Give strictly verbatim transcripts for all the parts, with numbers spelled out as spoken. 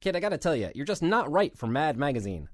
Kid, I gotta tell you, you're just not right for Mad Magazine.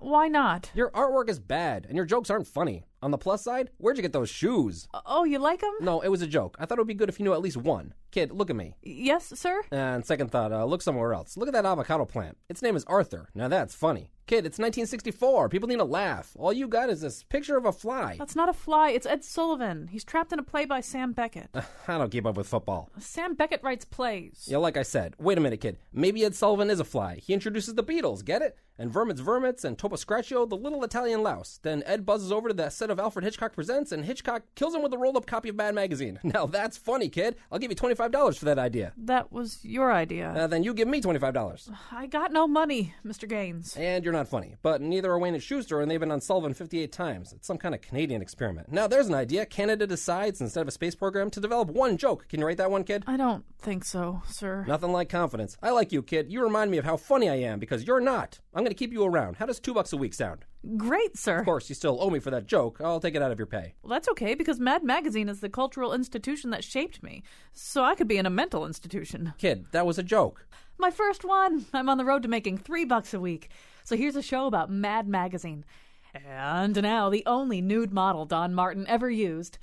Why not? Your artwork is bad, and your jokes aren't funny. On the plus side, where'd you get those shoes? Oh, you like them? No, it was a joke. I thought it would be good if you knew at least one. Kid, look at me. Yes, sir? And second thought, uh, look somewhere else. Look at that avocado plant. Its name is Arthur. Now that's funny. Kid, it's nineteen sixty-four. People need to laugh. All you got is this picture of a fly. That's not a fly. It's Ed Sullivan. He's trapped in a play by Sam Beckett. Uh, I don't keep up with football. Sam Beckett writes plays. Yeah, like I said. Wait a minute, kid. Maybe Ed Sullivan is a fly. He introduces the Beatles. Get it? And Vermit's Vermits and Topo Scratchio, the little Italian louse. Then Ed buzzes over to that set of Alfred Hitchcock Presents, and Hitchcock kills him with a rolled-up copy of Mad Magazine. Now that's funny, kid. I'll give you twenty-five dollars for that idea. That was your idea. Uh, then you give me twenty-five dollars. I got no money, Mister Gaines. And you're not funny, but neither are Wayne and Schuster, and they've been on Sullivan fifty-eight times. It's some kind of Canadian experiment. Now, there's an idea. Canada decides, instead of a space program, to develop one joke. Can you write that one, kid? I don't think so, sir. Nothing like confidence. I like you, kid. You remind me of how funny I am, because you're not. I'm going to keep you around. How does two bucks a week sound? Great, sir. Of course, you still owe me for that joke. I'll take it out of your pay. Well, that's okay, because Mad Magazine is the cultural institution that shaped me, so I could be in a mental institution. Kid, that was a joke. My first one. I'm on the road to making three bucks a week. So here's a show about Mad Magazine. And now, the only nude model Don Martin ever used,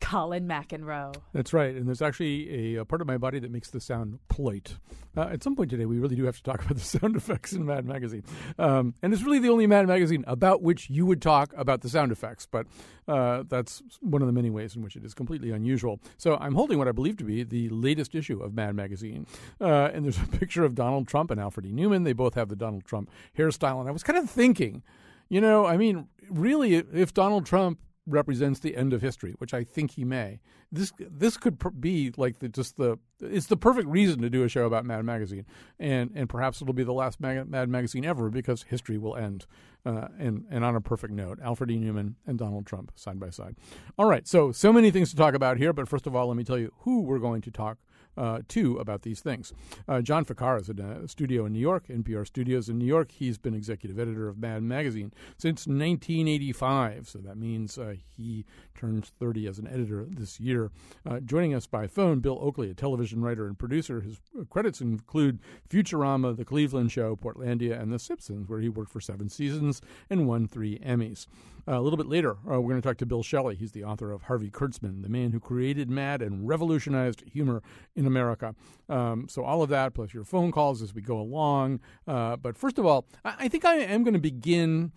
Colin McEnroe. That's right, and there's actually a, a part of my body that makes the sound plate. Uh, at some point today, we really do have to talk about the sound effects in Mad Magazine. Um, and it's really the only Mad Magazine about which you would talk about the sound effects, but uh, that's one of the many ways in which it is completely unusual. So I'm holding what I believe to be the latest issue of Mad Magazine, uh, and there's a picture of Donald Trump and Alfred E. Newman. They both have the Donald Trump hairstyle, and I was kind of thinking, you know, I mean, really, if Donald Trump represents the end of history, which I think he may. This this could pr- be like the, just the it's the perfect reason to do a show about Mad Magazine, and and perhaps it'll be the last mag- Mad Magazine ever, because history will end. Uh, and and on a perfect note, Alfred E. Newman and Donald Trump side by side. All right, so so many things to talk about here, but first of all, let me tell you who we're going to talk Uh, too, about these things. Uh, John Ficarra is in a studio in New York, N P R Studios in New York. He's been executive editor of Mad Magazine since nineteen eighty-five, so that means uh, he turns thirty as an editor this year. Uh, joining us by phone, Bill Oakley, a television writer and producer. His credits include Futurama, The Cleveland Show, Portlandia, and The Simpsons, where he worked for seven seasons and won three Emmys. Uh, a little bit later, uh, we're going to talk to Bill Shelley. He's the author of Harvey Kurtzman, the man who created Mad and revolutionized humor in America. Um, so all of that, plus your phone calls as we go along. Uh, but first of all, I, I think I am going to begin.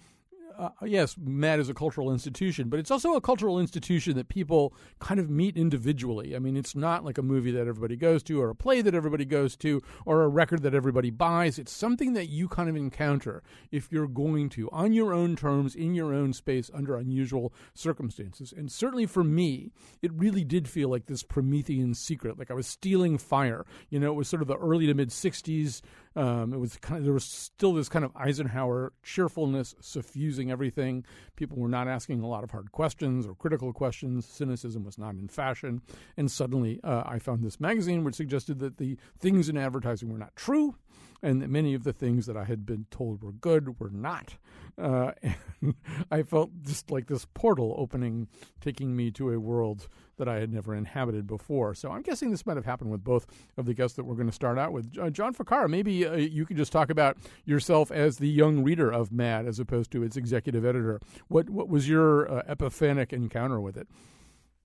Uh, yes, Mad is a cultural institution, but it's also a cultural institution that people kind of meet individually. I mean, it's not like a movie that everybody goes to, or a play that everybody goes to, or a record that everybody buys. It's something that you kind of encounter if you're going to, on your own terms, in your own space, under unusual circumstances. And certainly for me, it really did feel like this Promethean secret, like I was stealing fire. You know, it was sort of the early to mid-sixties. Um, it was kind of, there was still this kind of Eisenhower cheerfulness suffusing everything. People were not asking a lot of hard questions or critical questions. Cynicism was not in fashion. And suddenly uh, I found this magazine which suggested that the things in advertising were not true, and that many of the things that I had been told were good were not. Uh, and I felt just like this portal opening, taking me to a world that I had never inhabited before. So I'm guessing this might have happened with both of the guests that we're going to start out with. Uh, John Ficarra, maybe uh, you could just talk about yourself as the young reader of Mad as opposed to its executive editor. What what was your uh, epiphanic encounter with it?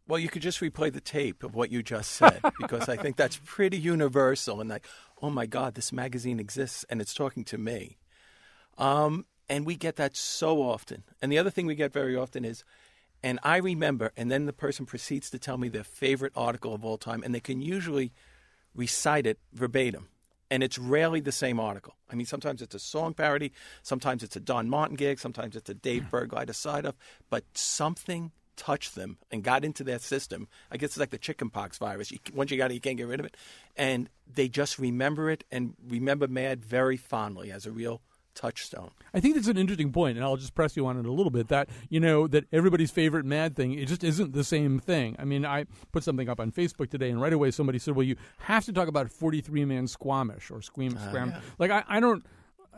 Well, you could just replay the tape of what you just said, because I think that's pretty universal. And like, oh, my God, this magazine exists, and it's talking to me. Um, and we get that so often. And the other thing we get very often is, and I remember, and then the person proceeds to tell me their favorite article of all time, and they can usually recite it verbatim. And it's rarely the same article. I mean, sometimes it's a song parody. Sometimes it's a Don Martin gig. Sometimes it's a Dave Berg I decide of. But something touched them and got into their system. I guess it's like the chickenpox virus. You, once you got it, you can't get rid of it. And they just remember it and remember Mad very fondly as a real touchstone. I think that's an interesting point, and I'll just press you on it a little bit, that, you know, that everybody's favorite Mad thing, it just isn't the same thing. I mean, I put something up on Facebook today, and right away somebody said, well, you have to talk about forty-three man Squamish or Squeam Scram. Uh, yeah. Like, I, I don't...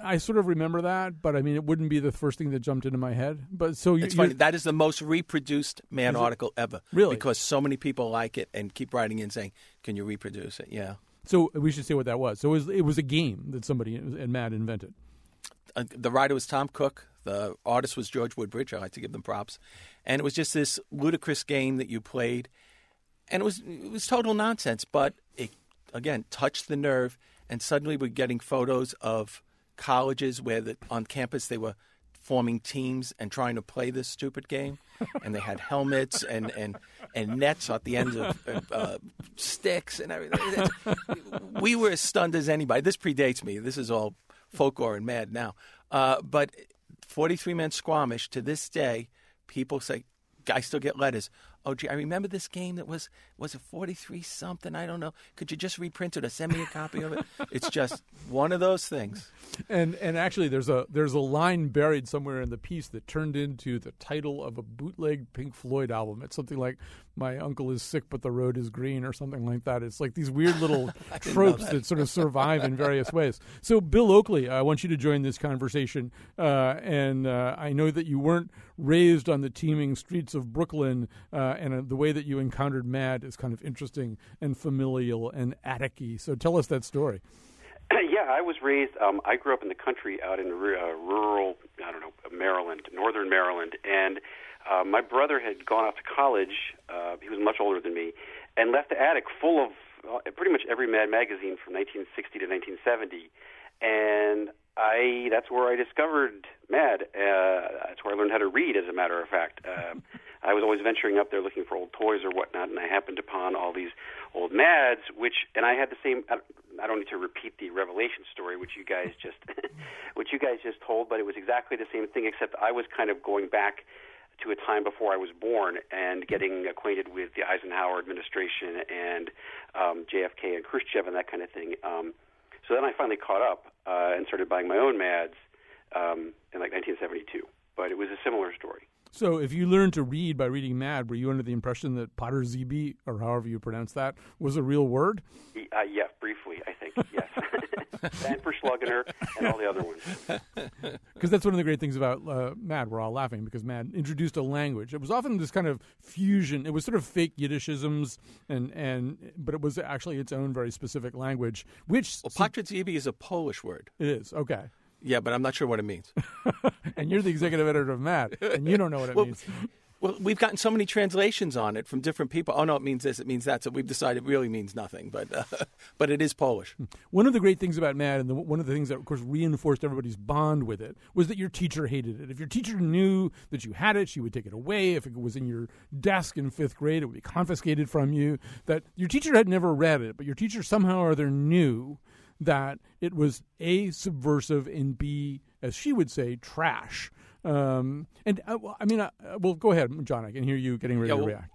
I sort of remember that, but I mean, it wouldn't be the first thing that jumped into my head. But so you, it's funny. That is the most reproduced Man article ever. Really? Because so many people like it and keep writing in saying, can you reproduce it? Yeah. So we should say what that was. So it was, it was a game that somebody at Mad invented. Uh, the writer was Tom Cook. The artist was George Woodbridge. I like to give them props. And it was just this ludicrous game that you played. And it was, it was total nonsense, but it, again, touched the nerve. And suddenly we're getting photos of colleges where the, on campus they were forming teams and trying to play this stupid game, and they had helmets and, and, and nets at the ends of uh, sticks and everything. We were as stunned as anybody. This predates me. This is all folklore and Mad now. Uh, but forty-three man Squamish, to this day, people say, I still get letters. Oh, gee, I remember this game that was, was it forty-three something? I don't know. Could you just reprint it or send me a copy of it? It's just one of those things. And and actually, there's a there's a line buried somewhere in the piece that turned into the title of a bootleg Pink Floyd album. It's something like, my uncle is sick, but the road is green, or something like that. It's like these weird little tropes that. that sort of survive in various ways. So, Bill Oakley, I want you to join this conversation. Uh, and uh, I know that you weren't raised on the teeming streets of Brooklyn, uh, and uh, the way that you encountered Mad is kind of interesting and familial and attic-y. So tell us that story. Yeah, I was raised, um, I grew up in the country out in uh, rural, I don't know, Maryland, northern Maryland, and uh, my brother had gone off to college, uh, he was much older than me, and left the attic full of uh, pretty much every Mad magazine from nineteen sixty to nineteen seventy, and I that's where I discovered Mad. Uh, that's where I learned how to read, as a matter of fact. Uh, I was always venturing up there looking for old toys or whatnot, and I happened upon all these old Mads, which, and I had the same, I don't need to repeat the Revelation story, which you guys just, which you guys just told, but it was exactly the same thing, except I was kind of going back to a time before I was born and getting acquainted with the Eisenhower administration and um, J F K and Khrushchev and that kind of thing. Um, so then I finally caught up uh, and started buying my own Mads um, in like nineteen seventy-two, but it was a similar story. So if you learned to read by reading Mad, were you under the impression that Potter Zeeby, or however you pronounce that, was a real word? Uh, yeah, briefly, I think, yes. And for Schlugener and all the other ones. Because that's one of the great things about uh, Mad. We're all laughing because Mad introduced a language. It was often this kind of fusion. It was sort of fake Yiddishisms, and, and but it was actually its own very specific language. Which well, Potter Zeeby is a Polish word. It is, okay. Yeah, but I'm not sure what it means. And you're the executive editor of Mad, and you don't know what it well, means. Well, we've gotten so many translations on it from different people. Oh, no, it means this, it means that. So we've decided it really means nothing, but uh, but it is Polish. One of the great things about Mad, and the, one of the things that, of course, reinforced everybody's bond with it, was that your teacher hated it. If your teacher knew that you had it, she would take it away. If it was in your desk in fifth grade, it would be confiscated from you. That your teacher had never read it, but your teacher somehow or other knew that it was, A, subversive, and B, as she would say, trash. Um, and, uh, well, I mean, uh, well, go ahead, John. I can hear you getting ready yeah, to well, react.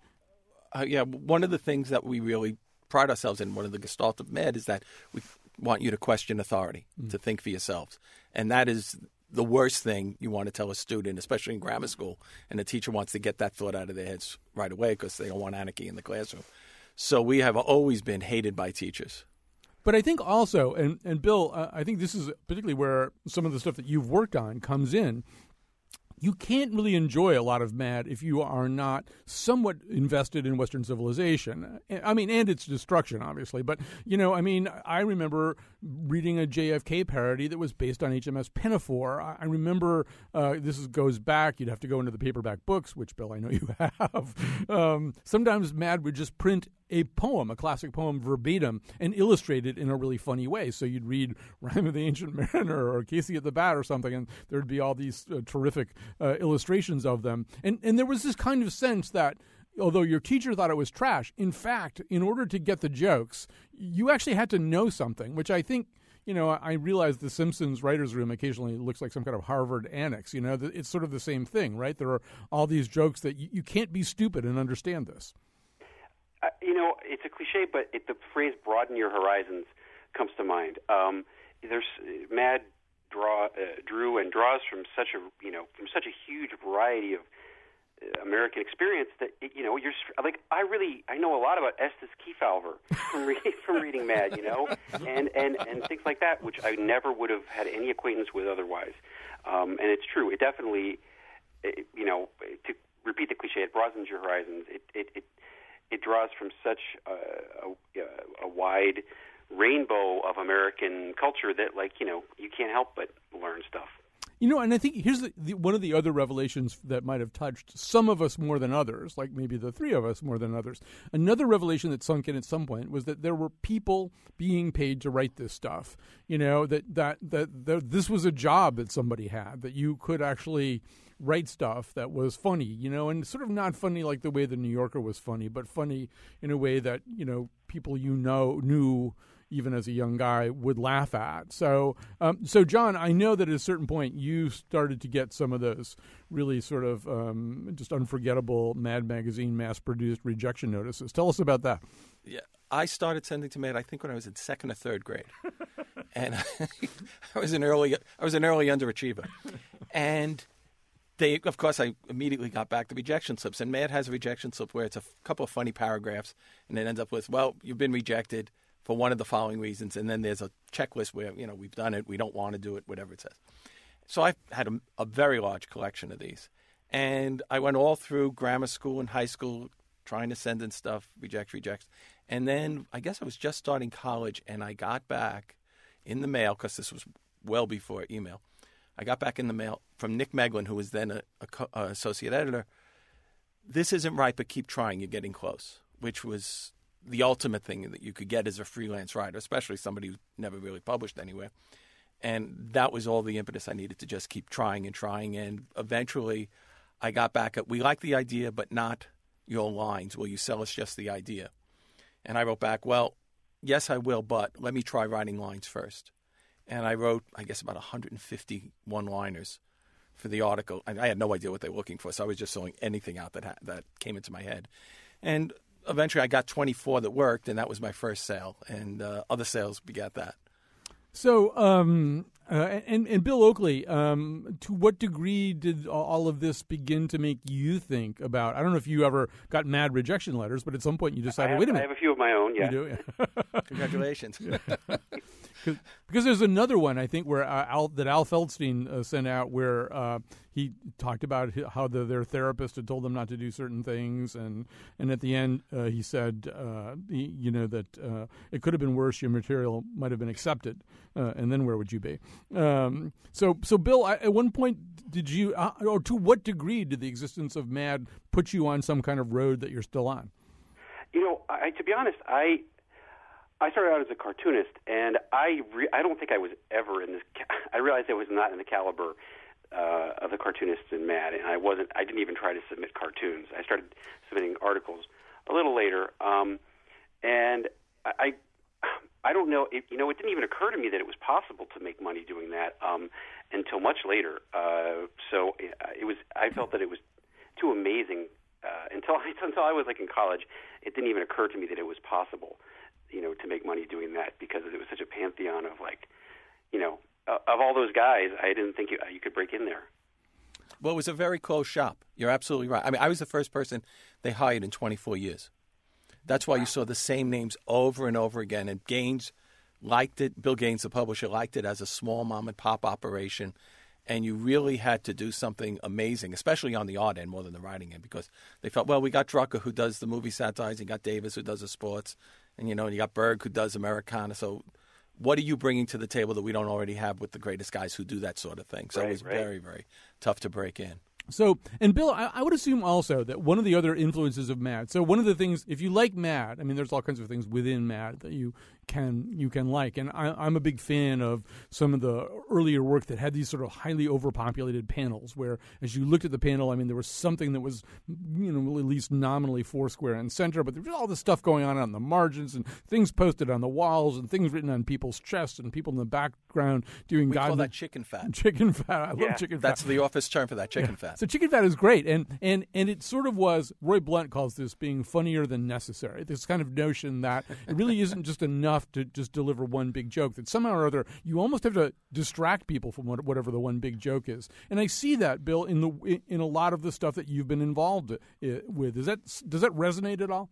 Uh, yeah, one of the things that we really pride ourselves in, one of the gestalt of Mad, is that we want you to question authority, mm-hmm. to think for yourselves. And that is the worst thing you want to tell a student, especially in grammar school. And the teacher wants to get that thought out of their heads right away because they don't want anarchy in the classroom. So we have always been hated by teachers. But I think also, and, and Bill, uh, I think this is particularly where some of the stuff that you've worked on comes in. You can't really enjoy a lot of Mad if you are not somewhat invested in Western civilization. I mean, and its destruction, obviously. But, you know, I mean, I remember reading a J F K parody that was based on H M S Pinafore. I remember, uh, this is, goes back, you'd have to go into the paperback books, which, Bill, I know you have. Um, sometimes Mad would just print a poem, a classic poem verbatim, and illustrate it in a really funny way. So you'd read Rime of the Ancient Mariner or Casey at the Bat or something, and there'd be all these uh, terrific uh, illustrations of them. And and there was this kind of sense that, although your teacher thought it was trash, in fact, in order to get the jokes, you actually had to know something, which I think, you know, I realize the Simpsons writers' room occasionally looks like some kind of Harvard annex. You know, it's sort of the same thing, right? There are all these jokes that you, you can't be stupid and understand this. Uh, you know, it's a cliche, but it, the phrase "broaden your horizons" comes to mind. Um, there's Mad draw uh, drew and draws from such a you know from such a huge variety of American experience that you know you're like I really I know a lot about Estes Kefauver from reading from reading Mad, you know, and, and and things like that, which I never would have had any acquaintance with otherwise. Um, and it's true. It definitely, it, you know, to repeat the cliche, it broadens your horizons. It it it, it draws from such a, a, a wide rainbow of American culture that, like, you know, you can't help but learn stuff. You know, and I think here's the, the, one of the other revelations that might have touched some of us more than others, like maybe the three of us more than others. Another revelation that sunk in at some point was that there were people being paid to write this stuff, you know, that, that, that, that this was a job that somebody had, that you could actually write stuff that was funny, you know, and sort of not funny like the way The New Yorker was funny, but funny in a way that, you know, people you know knew even as a young guy, would laugh at. So, um, so John, I know that at a certain point you started to get some of those really sort of um, just unforgettable Mad Magazine mass-produced rejection notices. Tell us about that. Yeah, I started sending to Mad, I think, when I was in second or third grade, and I, I was an early, I was an early underachiever, and they, of course, I immediately got back the rejection slips. And Mad has a rejection slip where it's a f- couple of funny paragraphs, and it ends up with, "Well, you've been rejected for one of the following reasons," and then there's a checklist where, you know, we've done it, we don't want to do it, whatever it says. So I had a, a very large collection of these. And I went all through grammar school and high school trying to send in stuff, reject, reject. And then I guess I was just starting college, and I got back in the mail, because this was well before email, I got back in the mail from Nick Meglin, who was then a, a co- uh, associate editor, "This isn't right, but keep trying, you're getting close," which was the ultimate thing that you could get as a freelance writer, especially somebody who never really published anywhere. And that was all the impetus I needed to just keep trying and trying. And eventually I got back at, "We like the idea, but not your lines. Will you sell us just the idea?" And I wrote back, "Well, yes, I will, but let me try writing lines first." And I wrote, I guess, about one hundred fifty one-liners for the article. And I had no idea what they were looking for, so I was just throwing anything out that ha- that came into my head. And eventually I got twenty-four that worked, and that was my first sale, and uh, other sales begat that. So, um, uh, and, and Bill Oakley, um, to what degree did all of this begin to make you think about, I don't know if you ever got mad rejection letters, but at some point you decided, have, wait a minute. I have a few of my own, yeah. You do? Yeah. Congratulations. Yeah. Because there's another one, I think, where uh, Al, that Al Feldstein uh, sent out where uh, he talked about how the, their therapist had told them not to do certain things. And, and at the end, uh, he said, uh, he, you know, that uh, it could have been worse. Your material might have been accepted. Uh, and then where would you be? Um, so, so Bill, I, at one point, did you uh, or to what degree did the existence of Mad put you on some kind of road that you're still on? You know, I, to be honest, I... I started out as a cartoonist, and I re- I don't think I was ever in this ca- – I realized I was not in the caliber uh, of the cartoonists in Mad, and I wasn't – I didn't even try to submit cartoons. I started submitting articles a little later, um, and I I don't know – you know, it didn't even occur to me that it was possible to make money doing that um, until much later. Uh, so it, it was – I felt that it was too amazing uh, until, I, until I was, like, in college. It didn't even occur to me that it was possible, you know, to make money doing that, because it was such a pantheon of, like, you know, uh, of all those guys, I didn't think you, you could break in there. Well, it was a very closed shop. You're absolutely right. I mean, I was the first person they hired in twenty-four years. That's why wow. You saw the same names over and over again. And Gaines liked it. Bill Gaines, the publisher, liked it as a small mom and pop operation. And you really had to do something amazing, especially on the art end more than the writing end, because they felt, well, we got Drucker, who does the movie satires, and got Davis, who does the sports. And, you know, you got Berg, who does Americana. So what are you bringing to the table that we don't already have with the greatest guys who do that sort of thing? So right, it was right. very, very tough to break in. So, and Bill, I, I would assume also that one of the other influences of Mad, so one of the things, if you like Mad, I mean, there's all kinds of things within Mad that you can you can like. And I, I'm a big fan of some of the earlier work that had these sort of highly overpopulated panels where, as you looked at the panel, I mean, there was something that was, you know, at least nominally foursquare and center, but there was all this stuff going on on the margins and things posted on the walls and things written on people's chests and people in the background doing we God. We call that chicken fat. Chicken fat. I yeah. love chicken fat. That's the office term for that, chicken yeah. fat. So chicken fat is great, and, and and it sort of was, Roy Blunt calls this being funnier than necessary, this kind of notion that it really isn't just enough enough to just deliver one big joke, that somehow or other you almost have to distract people from what, whatever the one big joke is. And I see that, Bill, in the in a lot of the stuff that you've been involved with. Is that does that resonate at all?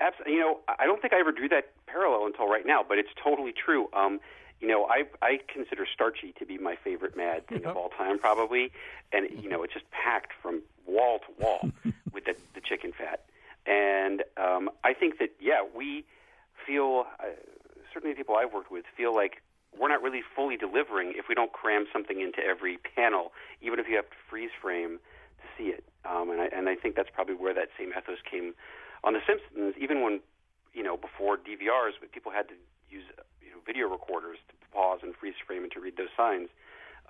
Absolutely. You know, I don't think I ever drew that parallel until right now, but it's totally true. Um, you know, I I consider Starchy to be my favorite Mad thing of all time, probably. And, you know, it's just packed from wall to wall with the, the chicken fat. And um, I think that, yeah, we feel, uh, certainly people I've worked with feel like we're not really fully delivering if we don't cram something into every panel, even if you have to freeze frame to see it. Um, and, I, and I think that's probably where that same ethos came on The Simpsons, even when, you know, before D V Rs, people had to use you know, video recorders to pause and freeze frame and to read those signs.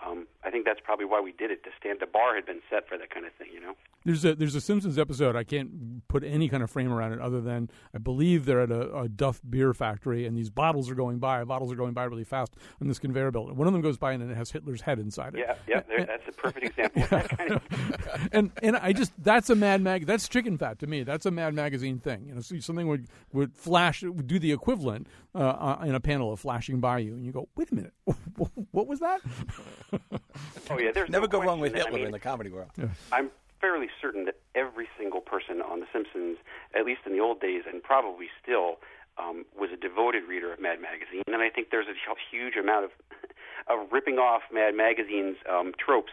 Um, I think that's probably why we did it. The stand, the bar had been set for that kind of thing, you know. There's a there's a Simpsons episode. I can't put any kind of frame around it other than I believe they're at a, a Duff beer factory, and these bottles are going by. Bottles are going by really fast on this conveyor belt. One of them goes by, and it has Hitler's head inside it. Yeah, yeah, there, that's a perfect example. Of that kind of and and I just that's a Mad Mag. That's chicken fat to me. That's a Mad Magazine thing. You know, so something would would flash would do the equivalent uh, in a panel of flashing by you, and you go, wait a minute, what was that? Oh yeah, there's never no go wrong with Hitler I mean, in the comedy world. Yeah. I'm fairly certain that every single person on The Simpsons, at least in the old days, and probably still, um, was a devoted reader of Mad Magazine. And I think there's a huge amount of of ripping off Mad Magazine's um, tropes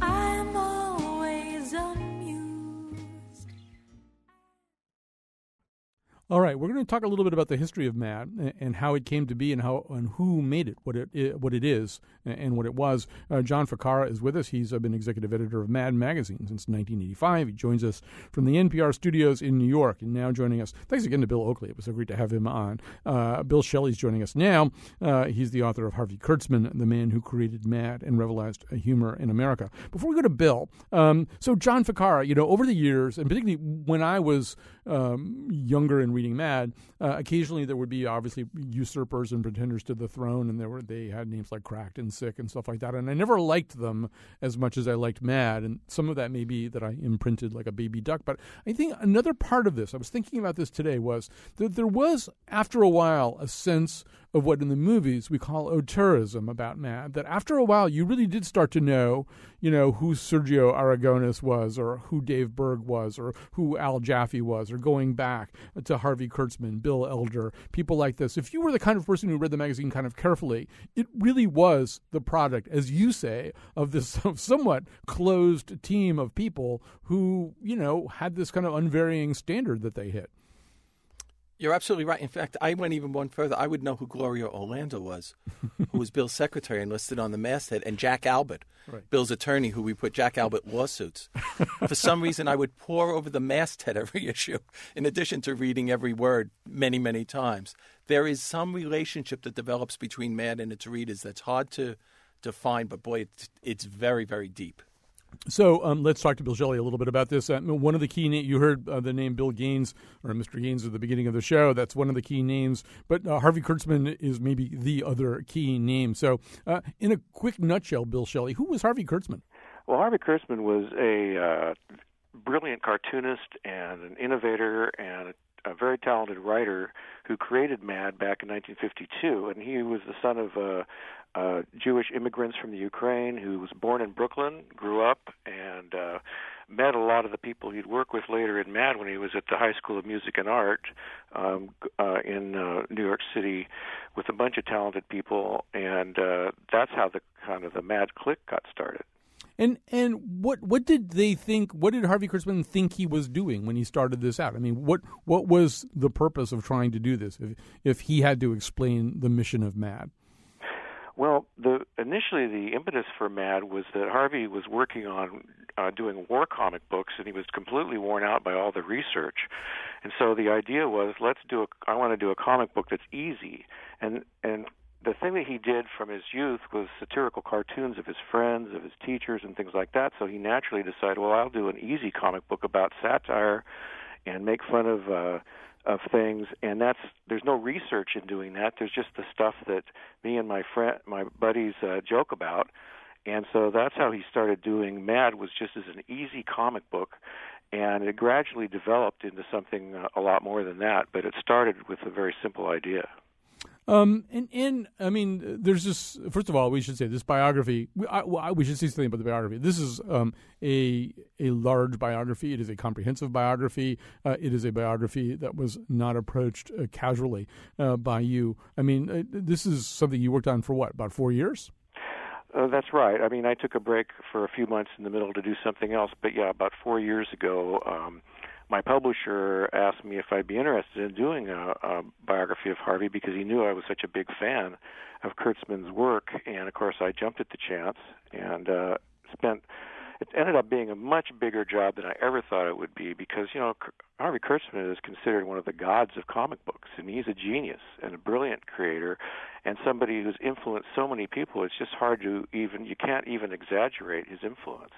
I'm always amused. All right, we're going to talk a little bit about the history of Mad and, and how it came to be, and how and who made it, what it what it is, and, and what it was. Uh, John Ficarra is with us. He's uh, been executive editor of Mad Magazine since nineteen eighty-five. He joins us from the N P R studios in New York, and now joining us. Thanks again to Bill Oakley. It was so great to have him on. Uh, Bill Shelley's joining us now. Uh, he's the author of Harvey Kurtzman, The Man Who Created Mad and Revolutionized Humor in America. Before we go to Bill, um, so John Ficarra, you know, over the years, and particularly when I was um, younger and reading Mad, uh, occasionally there would be obviously usurpers and pretenders to the throne, and there were they had names like Cracked and Sick and stuff like that, and I never liked them as much as I liked Mad, and some of that may be that I imprinted like a baby duck. But I think another part of this, I was thinking about this today, was that there was, after a while, a sense of what in the movies we call auteurism about Mad, that after a while you really did start to know, you know, who Sergio Aragonés was, or who Dave Berg was, or who Al Jaffee was, or going back to Harvey Kurtzman, Bill Elder, people like this. If you were the kind of person who read the magazine kind of carefully, it really was the product, as you say, of this somewhat closed team of people who, you know, had this kind of unvarying standard that they hit. You're absolutely right. In fact, I went even one further. I would know who Gloria Orlando was, who was Bill's secretary and listed on the masthead, and Jack Albert, right, Bill's attorney, who we put Jack Albert lawsuits. For some reason, I would pore over the masthead every issue, in addition to reading every word many, many times. There is some relationship that develops between Mad and its readers that's hard to define, but boy, it's, it's very, very deep. So um, let's talk to Bill Shelley a little bit about this. Uh, one of the key names, you heard uh, the name Bill Gaines, or Mister Gaines at the beginning of the show. That's one of the key names. But uh, Harvey Kurtzman is maybe the other key name. So uh, in a quick nutshell, Bill Shelley, who was Harvey Kurtzman? Well, Harvey Kurtzman was a uh, brilliant cartoonist and an innovator and a very talented writer who created Mad back in nineteen fifty-two. And he was the son of a... Uh, Uh, Jewish immigrants from the Ukraine, who was born in Brooklyn, grew up, and uh, met a lot of the people he'd work with later in Mad when he was at the High School of Music and Art um, uh, in uh, New York City with a bunch of talented people, and uh, that's how the kind of the Mad clique got started. And and what what did they think? What did Harvey Kurtzman think he was doing when he started this out? I mean, what what was the purpose of trying to do this? If if he had to explain the mission of Mad. Well, the initially the impetus for Mad was that Harvey was working on uh, doing war comic books, and he was completely worn out by all the research. And so the idea was, let's do a, I want to do a comic book that's easy. And and the thing that he did from his youth was satirical cartoons of his friends, of his teachers, and things like that. So he naturally decided, well, I'll do an easy comic book about satire and make fun of uh, of things, and that's there's no research in doing that. There's just the stuff that me and my friend, my buddies, uh, joke about, and so that's how he started doing Mad, was just as an easy comic book, and it gradually developed into something uh, a lot more than that. But it started with a very simple idea. Um, and, and, I mean, there's this, first of all, we should say this biography, we, I, we should say something about the biography. This is um, a a large biography. It is a comprehensive biography. Uh, it is a biography that was not approached uh, casually uh, by you. I mean, uh, this is something you worked on for what, about four years? Uh, that's right. I mean, I took a break for a few months in the middle to do something else, but yeah, about four years ago, um, my publisher asked me if I'd be interested in doing a, a biography of Harvey because he knew I was such a big fan of Kurtzman's work. And, of course, I jumped at the chance and uh, spent – it ended up being a much bigger job than I ever thought it would be because, you know, Harvey Kurtzman is considered one of the gods of comic books, and he's a genius and a brilliant creator and somebody who's influenced so many people. It's just hard to even – you can't even exaggerate his influence.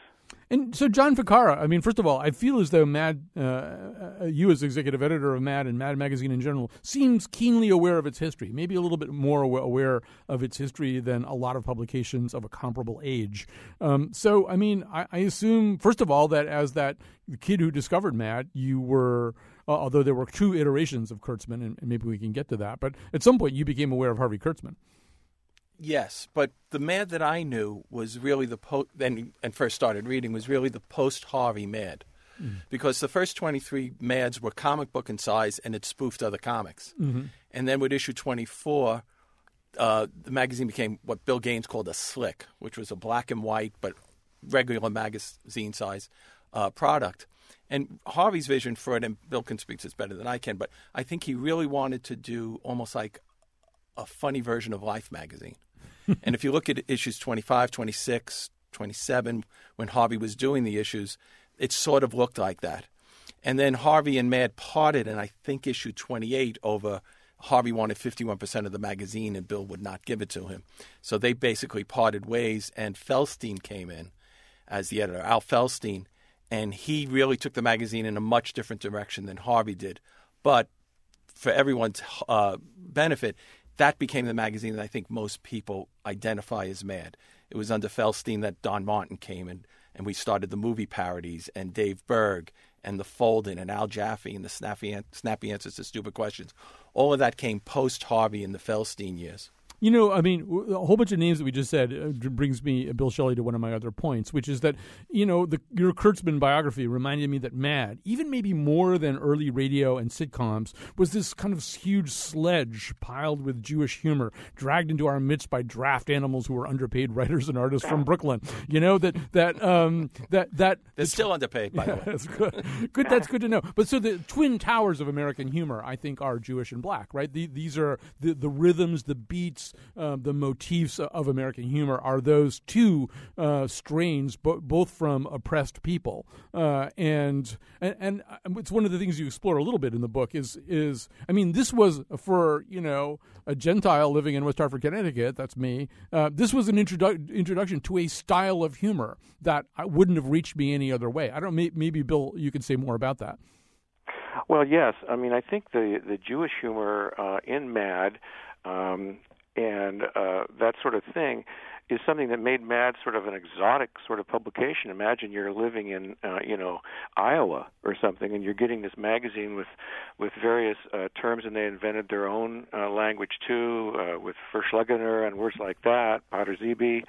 And so John Ficarra, I mean, first of all, I feel as though Mad, uh, you as executive editor of Mad and Mad Magazine in general, seems keenly aware of its history, maybe a little bit more aware of its history than a lot of publications of a comparable age. Um, so, I mean, I, I assume, first of all, that as that kid who discovered Mad, you were, uh, although there were two iterations of Kurtzman, and, and maybe we can get to that, but at some point you became aware of Harvey Kurtzman. Yes, but the Mad that I knew was really the po- and, and first started reading was really the post-Harvey Mad, mm-hmm. because the first twenty-three Mads were comic book in size and it spoofed other comics. Mm-hmm. And then with issue twenty-four, uh, the magazine became what Bill Gaines called a slick, which was a black and white but regular magazine size uh, product. And Harvey's vision for it, and Bill can speak to this better than I can, but I think he really wanted to do almost like a funny version of Life magazine. And if you look at issues twenty-five, twenty-six, twenty-seven, when Harvey was doing the issues, it sort of looked like that. And then Harvey and Mad parted, and I think issue twenty-eight over Harvey wanted fifty-one percent of the magazine, and Bill would not give it to him. So they basically parted ways, and Feldstein came in as the editor, Al Feldstein, and he really took the magazine in a much different direction than Harvey did. But for everyone's uh, benefit, that became the magazine that I think most people identify as Mad. It was under Feldstein that Don Martin came in, and we started the movie parodies and Dave Berg and The Fold-In and Al Jaffee and the snappy, snappy Answers to Stupid Questions. All of that came post-Harvey in the Feldstein years. You know, I mean, a whole bunch of names that we just said brings me, Bill Shelley, to one of my other points, which is that, you know, the, your Kurtzman biography reminded me that Mad, even maybe more than early radio and sitcoms, was this kind of huge sledge piled with Jewish humor, dragged into our midst by draft animals who were underpaid writers and artists from Brooklyn. You know, that that um, that that they're still underpaid, by yeah, the way. That's good. good. That's good to know. But so the twin towers of American humor, I think, are Jewish and black, right? The, these are the, the rhythms, the beats. Uh, the motifs of American humor are those two uh, strains, bo- both from oppressed people, uh, and, and and it's one of the things you explore a little bit in the book. Is is I mean, this was for you know a Gentile living in West Hartford, Connecticut. That's me. Uh, this was an introdu- introduction to a style of humor that wouldn't have reached me any other way. I don't. Maybe Bill, you can say more about that. Well, yes. I mean, I think the the Jewish humor uh, in Mad. Um, And uh, that sort of thing is something that made Mad sort of an exotic sort of publication. Imagine you're living in, uh, you know, Iowa or something, and you're getting this magazine with with various uh, terms, and they invented their own uh, language, too, uh, with Verschlegener and words like that, Pater Zibi.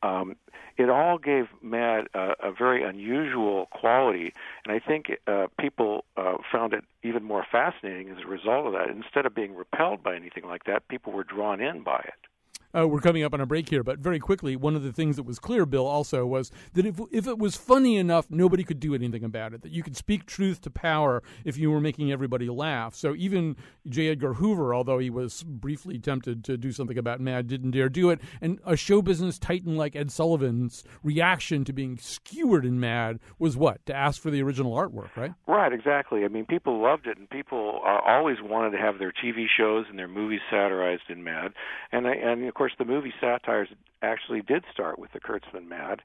Um, it all gave Mad uh, a very unusual quality, and I think uh, people uh, found it even more fascinating as a result of that. Instead of being repelled by anything like that, people were drawn in by it. Uh, we're coming up on a break here, but very quickly, one of the things that was clear, Bill, also was that if if it was funny enough, nobody could do anything about it, that you could speak truth to power if you were making everybody laugh. So even J. Edgar Hoover, although he was briefly tempted to do something about Mad, didn't dare do it. And a show business titan like Ed Sullivan's reaction to being skewered in Mad was what? To ask for the original artwork, right? Right, exactly. I mean, people loved it, and people uh, always wanted to have their T V shows and their movies satirized in Mad. And, I, and of course, the movie satires actually did start with the Kurtzman Mad.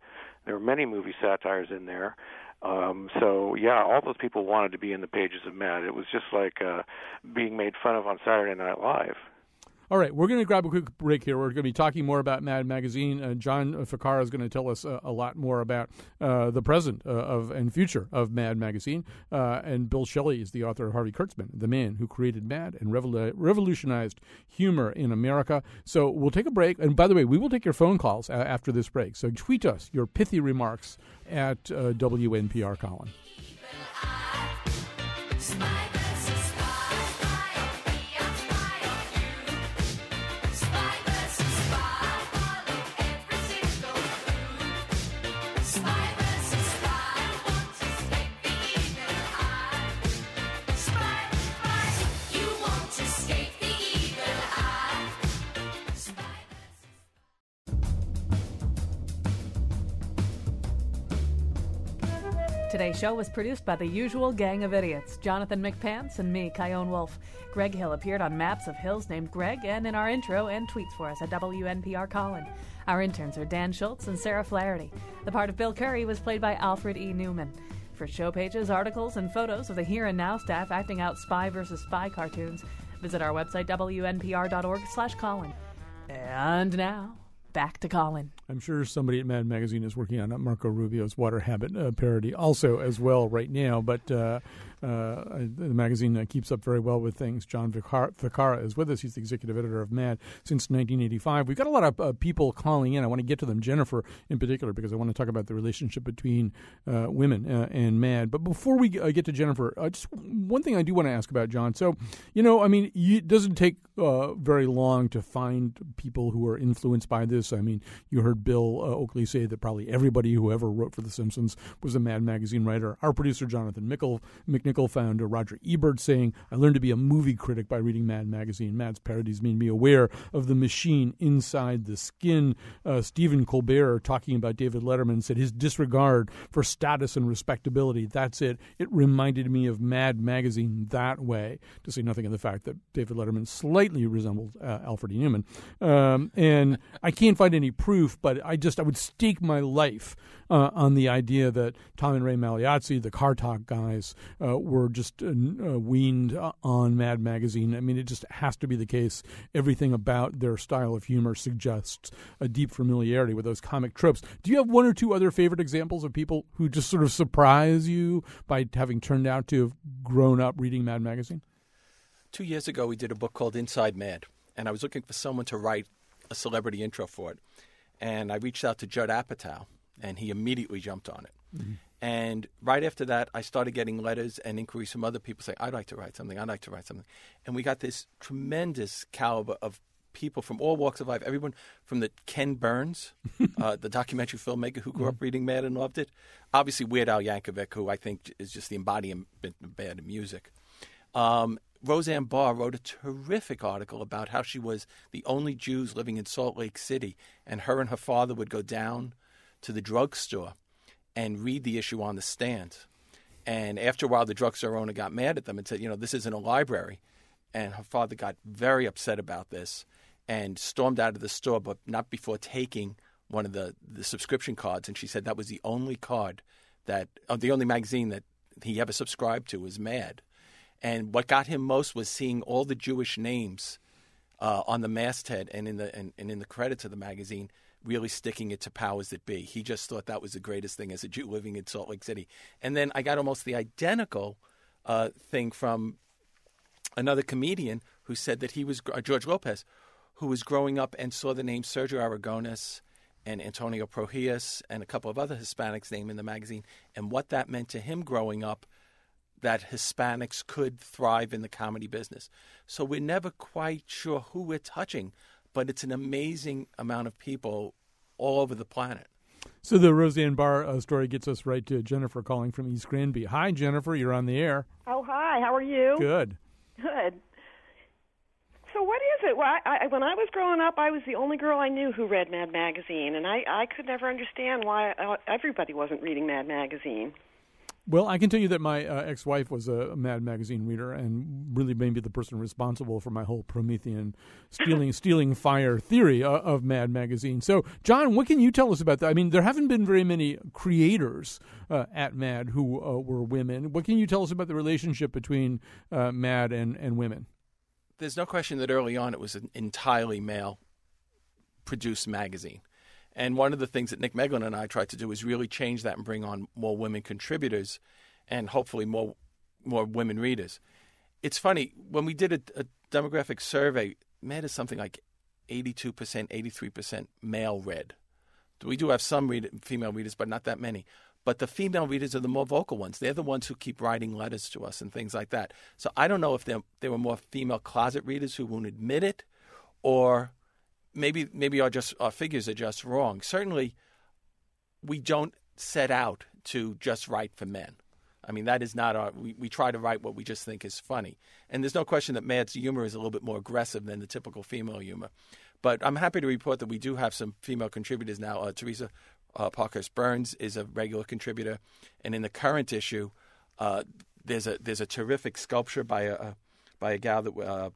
There were many movie satires in there. Um, so, yeah, all those people wanted to be in the pages of Mad. It was just like uh, being made fun of on Saturday Night Live. All right, we're going to grab a quick break here. We're going to be talking more about Mad Magazine. Uh, John Ficarra is going to tell us uh, a lot more about uh, the present uh, of and future of Mad Magazine. Uh, and Bill Shelley is the author of Harvey Kurtzman, the man who created Mad and revol- revolutionized humor in America. So we'll take a break. And by the way, we will take your phone calls uh, after this break. So tweet us your pithy remarks at uh, W N P R Colin. Today's show was produced by the usual gang of idiots, Jonathan McPants and me, Kyone Wolfe. Greg Hill appeared on maps of hills named Greg and in our intro and tweets for us at W N P R Colin. Our interns are Dan Schultz and Sarah Flaherty. The part of Bill Curry was played by Alfred E. Newman. For show pages, articles, and photos of the Here and Now staff acting out Spy versus. Spy cartoons, visit our website, W N P R dot org slash Colin. And now, back to Colin. I'm sure somebody at Mad Magazine is working on Marco Rubio's Water Habit uh, parody also as well right now, but uh, uh, the magazine uh, keeps up very well with things. John Ficarra is with us. He's the executive editor of Mad since nineteen eighty-five. We've got a lot of uh, people calling in. I want to get to them, Jennifer in particular, because I want to talk about the relationship between uh, women uh, and Mad. But before we uh, get to Jennifer, uh, just one thing I do want to ask about, John. So, you know, I mean, it doesn't take uh, very long to find people who are influenced by this. I mean, you heard Bill uh, Oakley say that probably everybody who ever wrote for The Simpsons was a Mad Magazine writer. Our producer, Jonathan Mickle, McNichol, found uh, Roger Ebert saying, I learned to be a movie critic by reading Mad Magazine. Mad's parodies made me aware of the machine inside the skin. Uh, Stephen Colbert, talking about David Letterman, said his disregard for status and respectability, that's it. It reminded me of Mad Magazine that way, to say nothing of the fact that David Letterman slightly resembled uh, Alfred E. Newman. Um, and I can't Can't find any proof, but I just I would stake my life uh, on the idea that Tom and Ray Maliazzi, the Car Talk guys, uh, were just uh, uh, weaned uh, on Mad Magazine. I mean, it just has to be the case. Everything about their style of humor suggests a deep familiarity with those comic tropes. Do you have one or two other favorite examples of people who just sort of surprise you by having turned out to have grown up reading Mad Magazine? Two years ago, we did a book called Inside Mad, and I was looking for someone to write a celebrity intro for it, and I reached out to Judd Apatow, and he immediately jumped on it. Mm-hmm. And right after that, I started getting letters and inquiries from other people saying, I'd like to write something, I'd like to write something. And we got this tremendous caliber of people from all walks of life, everyone from the Ken Burns, uh, the documentary filmmaker who grew mm-hmm. up reading Mad and loved it, obviously Weird Al Yankovic, who I think is just the embodiment of bad music. Um, Roseanne Barr wrote a terrific article about how she was the only Jews living in Salt Lake City, and her and her father would go down to the drugstore and read the issue on the stand. And after a while, the drugstore owner got mad at them and said, you know, this isn't a library. And her father got very upset about this and stormed out of the store, but not before taking one of the, the subscription cards. And she said that was the only card that uh, the only magazine that he ever subscribed to was Mad. And what got him most was seeing all the Jewish names uh, on the masthead and in the and, and in the credits of the magazine, really sticking it to powers that be. He just thought that was the greatest thing as a Jew living in Salt Lake City. And then I got almost the identical uh, thing from another comedian who said that he was uh, George Lopez, who was growing up and saw the names Sergio Aragonés and Antonio Prohias and a couple of other Hispanics named in the magazine, and what that meant to him growing up, that Hispanics could thrive in the comedy business. So we're never quite sure who we're touching, but it's an amazing amount of people all over the planet. So the Roseanne Barr uh, story gets us right to Jennifer calling from East Granby. Hi, Jennifer. You're on the air. Oh, hi. How are you? Good. Good. So what is it? Well, I, I, when I was growing up, I was the only girl I knew who read Mad Magazine, and I, I could never understand why everybody wasn't reading Mad Magazine. Well, I can tell you that my uh, ex-wife was a Mad Magazine reader and really maybe the person responsible for my whole Promethean stealing stealing fire theory uh, of Mad Magazine. So, John, what can you tell us about that? I mean, there haven't been very many creators uh, at Mad who uh, were women. What can you tell us about the relationship between uh, Mad and, and women? There's no question that early on it was an entirely male-produced magazine. And one of the things that Nick Meglin and I tried to do is really change that and bring on more women contributors and hopefully more more women readers. It's funny, when we did a, a demographic survey, Mad is something like eighty-two percent, eighty-three percent male read. We do have some read, female readers, but not that many. But the female readers are the more vocal ones. They're the ones who keep writing letters to us and things like that. So I don't know if there, there were more female closet readers who won't admit it, or maybe maybe our just our figures are just wrong. Certainly, we don't set out to just write for men. I mean, that is not our we, – we try to write what we just think is funny. And there's no question that Mad's humor is a little bit more aggressive than the typical female humor. But I'm happy to report that we do have some female contributors now. Uh, Teresa Uh, Parkhurst Burns is a regular contributor, and in the current issue, uh, there's a there's a terrific sculpture by a by a gal that uh,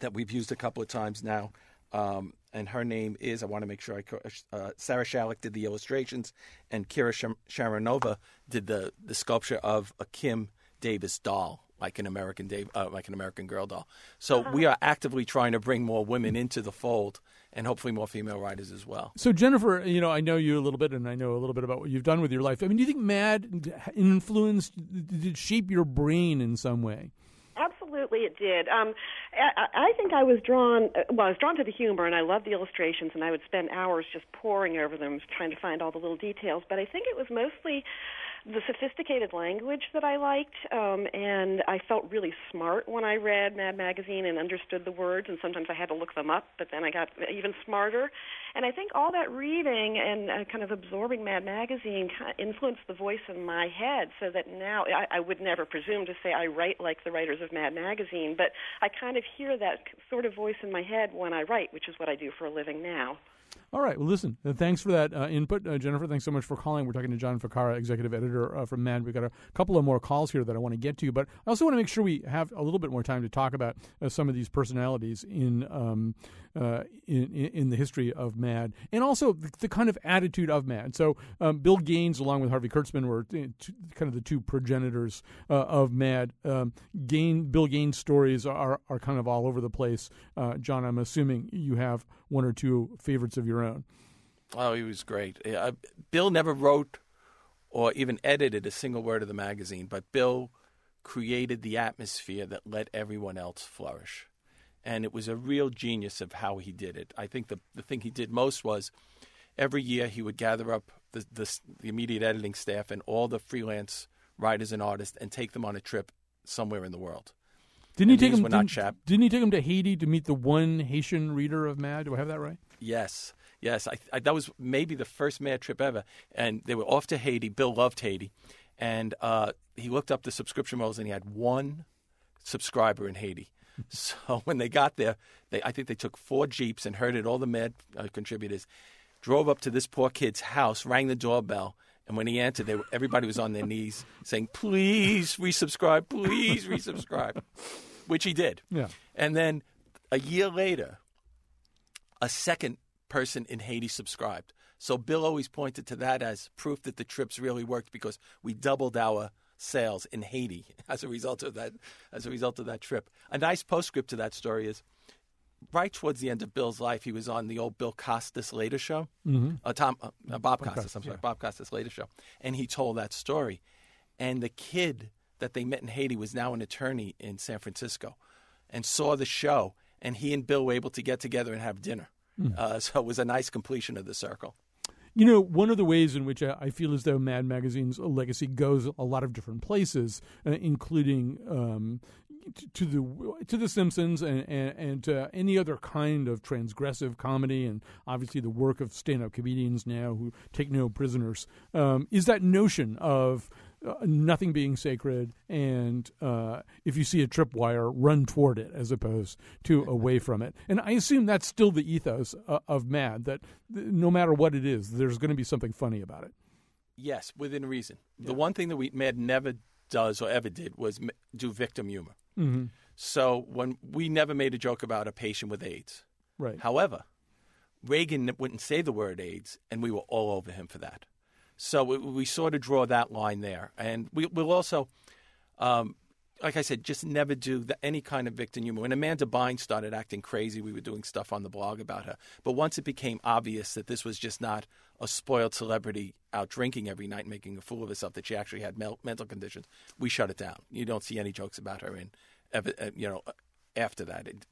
that we've used a couple of times now, um, and her name is I want to make sure I co- uh, Sarah Shalek did the illustrations, and Kira Sh- Sharonova did the, the sculpture of a Kim Davis doll, like an American Dave, uh, like an American Girl doll. So uh-huh. we are actively trying to bring more women into the fold. And hopefully more female writers as well. So, Jennifer, you know, I know you a little bit, and I know a little bit about what you've done with your life. I mean, do you think Mad influenced, did shape your brain in some way? Absolutely, it did. Um, I, I think I was drawn, well, I was drawn to the humor, and I loved the illustrations, and I would spend hours just poring over them, trying to find all the little details. But I think it was mostly the sophisticated language that I liked, um, and I felt really smart when I read Mad Magazine and understood the words, and sometimes I had to look them up, but then I got even smarter. And I think all that reading and uh, kind of absorbing Mad Magazine influenced the voice in my head, so that now I, I would never presume to say I write like the writers of Mad Magazine, but I kind of hear that sort of voice in my head when I write, which is what I do for a living now. All right. Well, listen, thanks for that uh, input. Uh, Jennifer, thanks so much for calling. We're talking to John Ficarra, executive editor uh, from Mad. We've got a couple of more calls here that I want to get to, but I also want to make sure we have a little bit more time to talk about uh, some of these personalities in, um, uh, in in the history of Mad, and also the, the kind of attitude of Mad. So um, Bill Gaines, along with Harvey Kurtzman, were t- t- kind of the two progenitors uh, of Mad. Um, Gain, Bill Gaines' stories are, are kind of all over the place. Uh, John, I'm assuming you have one or two favorites of your own. Oh, he was great. Uh, Bill never wrote or even edited a single word of the magazine, but Bill created the atmosphere that let everyone else flourish. And it was a real genius of how he did it. I think the, the thing he did most was every year he would gather up the, the, the immediate editing staff and all the freelance writers and artists and take them on a trip somewhere in the world. Didn't he, take him, didn't, didn't he take him to Haiti to meet the one Haitian reader of Mad? Do I have that right? Yes. Yes. I, I, that was maybe the first Mad trip ever. And they were off to Haiti. Bill loved Haiti. And uh, he looked up the subscription rolls, and he had one subscriber in Haiti. So when they got there, they I think they took four Jeeps and herded all the Mad uh, contributors, drove up to this poor kid's house, rang the doorbell. And when he answered, they were, everybody was on their knees saying, please resubscribe, please resubscribe, which he did. Yeah. And then a year later, a second person in Haiti subscribed. So Bill always pointed to that as proof that the trips really worked, because we doubled our sales in Haiti as a result of that, as a result of that trip. A nice postscript to that story is, right towards the end of Bill's life, he was on the old Bill Costas Later Show, mm-hmm. uh, Tom uh, uh, Bob Costas, Costas, I'm sorry, yeah. Bob Costas Later Show, and he told that story. And the kid that they met in Haiti was now an attorney in San Francisco, and saw the show, and he and Bill were able to get together and have dinner. Mm. Uh, so it was a nice completion of the circle. You know, one of the ways in which I feel as though Mad Magazine's legacy goes a lot of different places, uh, including Um, to the to the Simpsons and, and, and to any other kind of transgressive comedy, and obviously the work of stand-up comedians now who take no prisoners, um, is that notion of uh, nothing being sacred, and uh, if you see a tripwire, run toward it as opposed to away from it. And I assume that's still the ethos uh, of Mad, that th- no matter what it is, there's going to be something funny about it. Yes, within reason. Yeah. The one thing that we Mad never does or ever did was do victim humor. Mm-hmm. So when we never made a joke about a patient with AIDS. Right. However, Reagan wouldn't say the word AIDS, and we were all over him for that. So we, we sort of draw that line there. And we, we'll also, um, like I said, just never do the, any kind of victim humor. When Amanda Bynes started acting crazy, we were doing stuff on the blog about her. But once it became obvious that this was just not a spoiled celebrity out drinking every night and making a fool of herself, that she actually had mel- mental conditions, we shut it down. You don't see any jokes about her in Ever, you know, after that, it,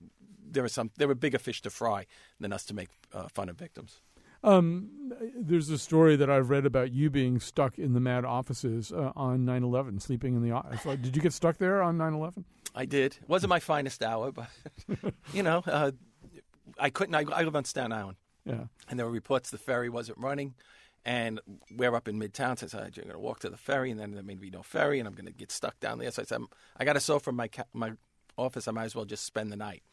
there were some there were bigger fish to fry than us to make uh, fun of victims. Um, there's a story that I've read about you being stuck in the Mad offices uh, on nine eleven, sleeping in the office. Did you get stuck there on nine eleven? I did. It wasn't my finest hour, but you know, uh, I couldn't. I, I live on Staten Island, yeah, and there were reports the ferry wasn't running. And we're up in Midtown, so I said, I'm going to walk to the ferry, and then there may be no ferry, and I'm going to get stuck down there. So I said, I'm, I got a sofa in my, ca- my office. I might as well just spend the night.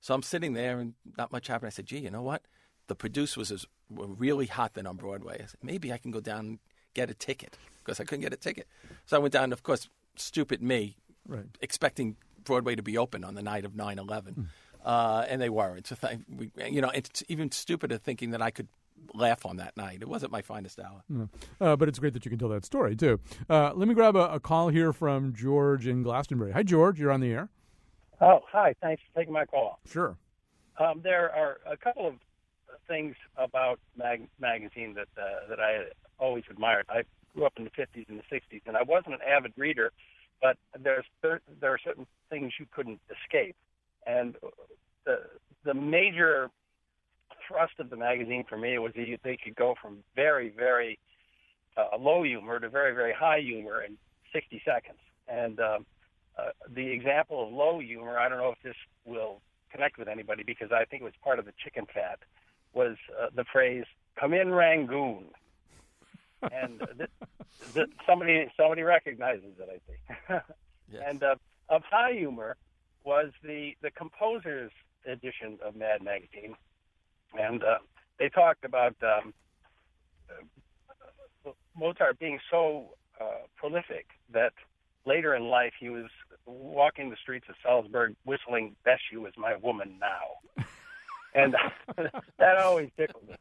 So I'm sitting there, and not much happened. I said, gee, you know what? The producers were really hot then on Broadway. I said, maybe I can go down and get a ticket, because I couldn't get a ticket. So I went down, and of course, stupid me, right, expecting Broadway to be open on the night of nine eleven. Mm. Uh, and they weren't. So th- we, you know, it's even stupider thinking that I could laugh on that night. It wasn't my finest hour. Mm. Uh, but it's great that you can tell that story, too. Uh, let me grab a, a call here from George in Glastonbury. Hi, George. You're on the air. Oh, hi. Thanks for taking my call. Sure. Um, there are a couple of things about mag- magazine that uh, that I always admired. I grew up in the fifties and the sixties, and I wasn't an avid reader, but there's there, there are certain things you couldn't escape. And the the major thrust of the magazine for me was that they could go from very, very uh, low humor to very, very high humor in sixty seconds. And um, uh, the example of low humor, I don't know if this will connect with anybody because I think it was part of the chicken fat, was uh, the phrase, come in Rangoon. And th- th- somebody somebody recognizes it, I think. Yes. And uh, of high humor was the, the composer's edition of Mad Magazine. And uh, they talked about um, uh, Mozart being so uh, prolific that later in life he was walking the streets of Salzburg whistling, "Bess, you is my woman now." And that always tickled me.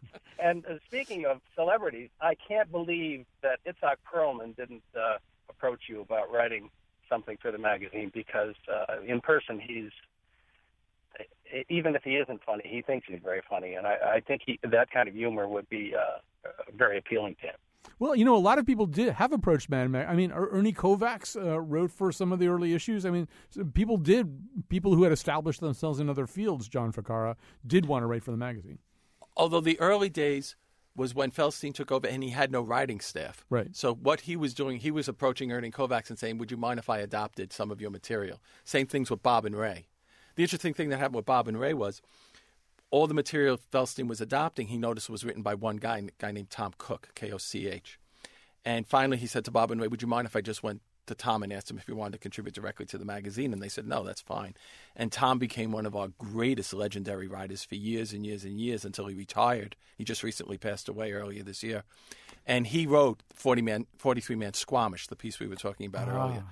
And uh, speaking of celebrities, I can't believe that Itzhak Perlman didn't uh, approach you about writing something for the magazine, because uh, in person he's, even if he isn't funny, he thinks he's very funny. And I, I think he, that kind of humor would be uh, very appealing to him. Well, you know, a lot of people did have approached Mad Magazine. I mean, Ernie Kovacs uh, wrote for some of the early issues. I mean, people did, people who had established themselves in other fields, John Ficarra, did want to write for the magazine. Although the early days was when Feldstein took over and he had no writing staff. Right. So what he was doing, he was approaching Ernie Kovacs and saying, would you mind if I adopted some of your material? Same things with Bob and Ray. The interesting thing that happened with Bob and Ray was all the material Feldstein was adopting, he noticed, was written by one guy, a guy named Tom Cook, K O C H. And finally he said to Bob and Ray, would you mind if I just went to Tom and asked him if he wanted to contribute directly to the magazine? And they said, no, that's fine. And Tom became one of our greatest legendary writers for years and years and years until he retired. He just recently passed away earlier this year. And he wrote forty man, forty-three man Squamish, the piece we were talking about ah. earlier.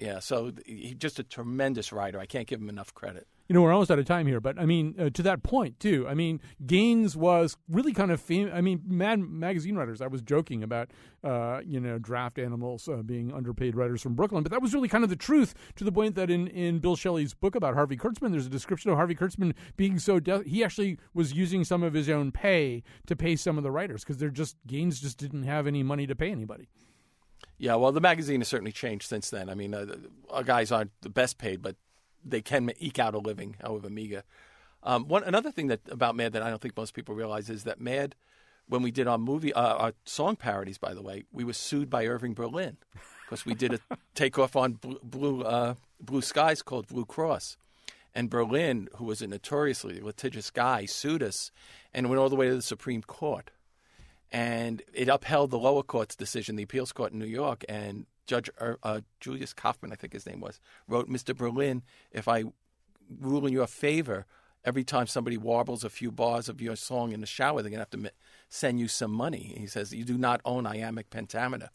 Yeah, so he's just a tremendous writer. I can't give him enough credit. You know, we're almost out of time here, but, I mean, uh, to that point, too, I mean, Gaines was really kind of famous. I mean, Mad Magazine writers, I was joking about, uh, you know, draft animals uh, being underpaid writers from Brooklyn, but that was really kind of the truth, to the point that in, in Bill Shelley's book about Harvey Kurtzman, there's a description of Harvey Kurtzman being so de- – he actually was using some of his own pay to pay some of the writers because they're just – Gaines just didn't have any money to pay anybody. Yeah, well, the magazine has certainly changed since then. I mean, uh, our guys aren't the best paid, but they can eke out a living, however meager. Um, one another thing that about Mad that I don't think most people realize is that Mad, when we did our movie, uh, our song parodies, by the way, we were sued by Irving Berlin. because we did a takeoff on Blue, blue, uh, Blue Skies called Blue Cross. And Berlin, who was a notoriously litigious guy, sued us and went all the way to the Supreme Court. And it upheld the lower court's decision, the appeals court in New York. And Judge uh, Julius Kaufman, I think his name was, wrote, Mister Berlin, if I rule in your favor, every time somebody warbles a few bars of your song in the shower, they're going to have to send you some money. He says, you do not own iambic pentameter.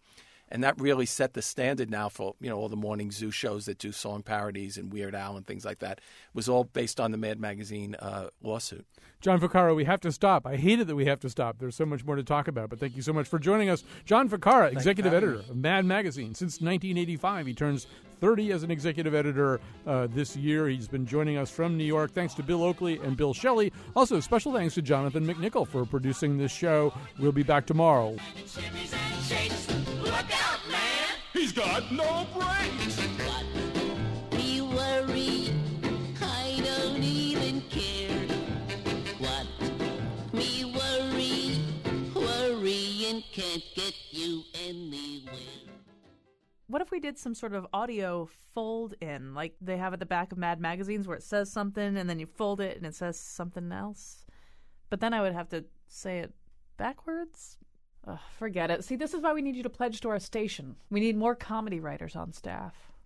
And that really set the standard now for, you know, all the morning zoo shows that do song parodies and Weird Al and things like that. It was all based on the Mad Magazine uh, lawsuit. John Ficarra, we have to stop. I hate it that we have to stop. There's so much more to talk about, but thank you so much for joining us. John Ficarra, executive editor of Mad Magazine. Since nineteen eighty-five, he turns thirty as an executive editor uh, this year. He's been joining us from New York. Thanks to Bill Oakley and Bill Shelley. Also, special thanks to Jonathan McNichol for producing this show. We'll be back tomorrow. Look out, man! He's got no brakes! Don't be worried, I don't even care. What? Me worry, worrying can't get you anywhere. What if we did some sort of audio fold-in, like they have at the back of Mad Magazines where it says something and then you fold it and it says something else? But then I would have to say it backwards? Ugh, forget it. See, this is why we need you to pledge to our station. We need more comedy writers on staff.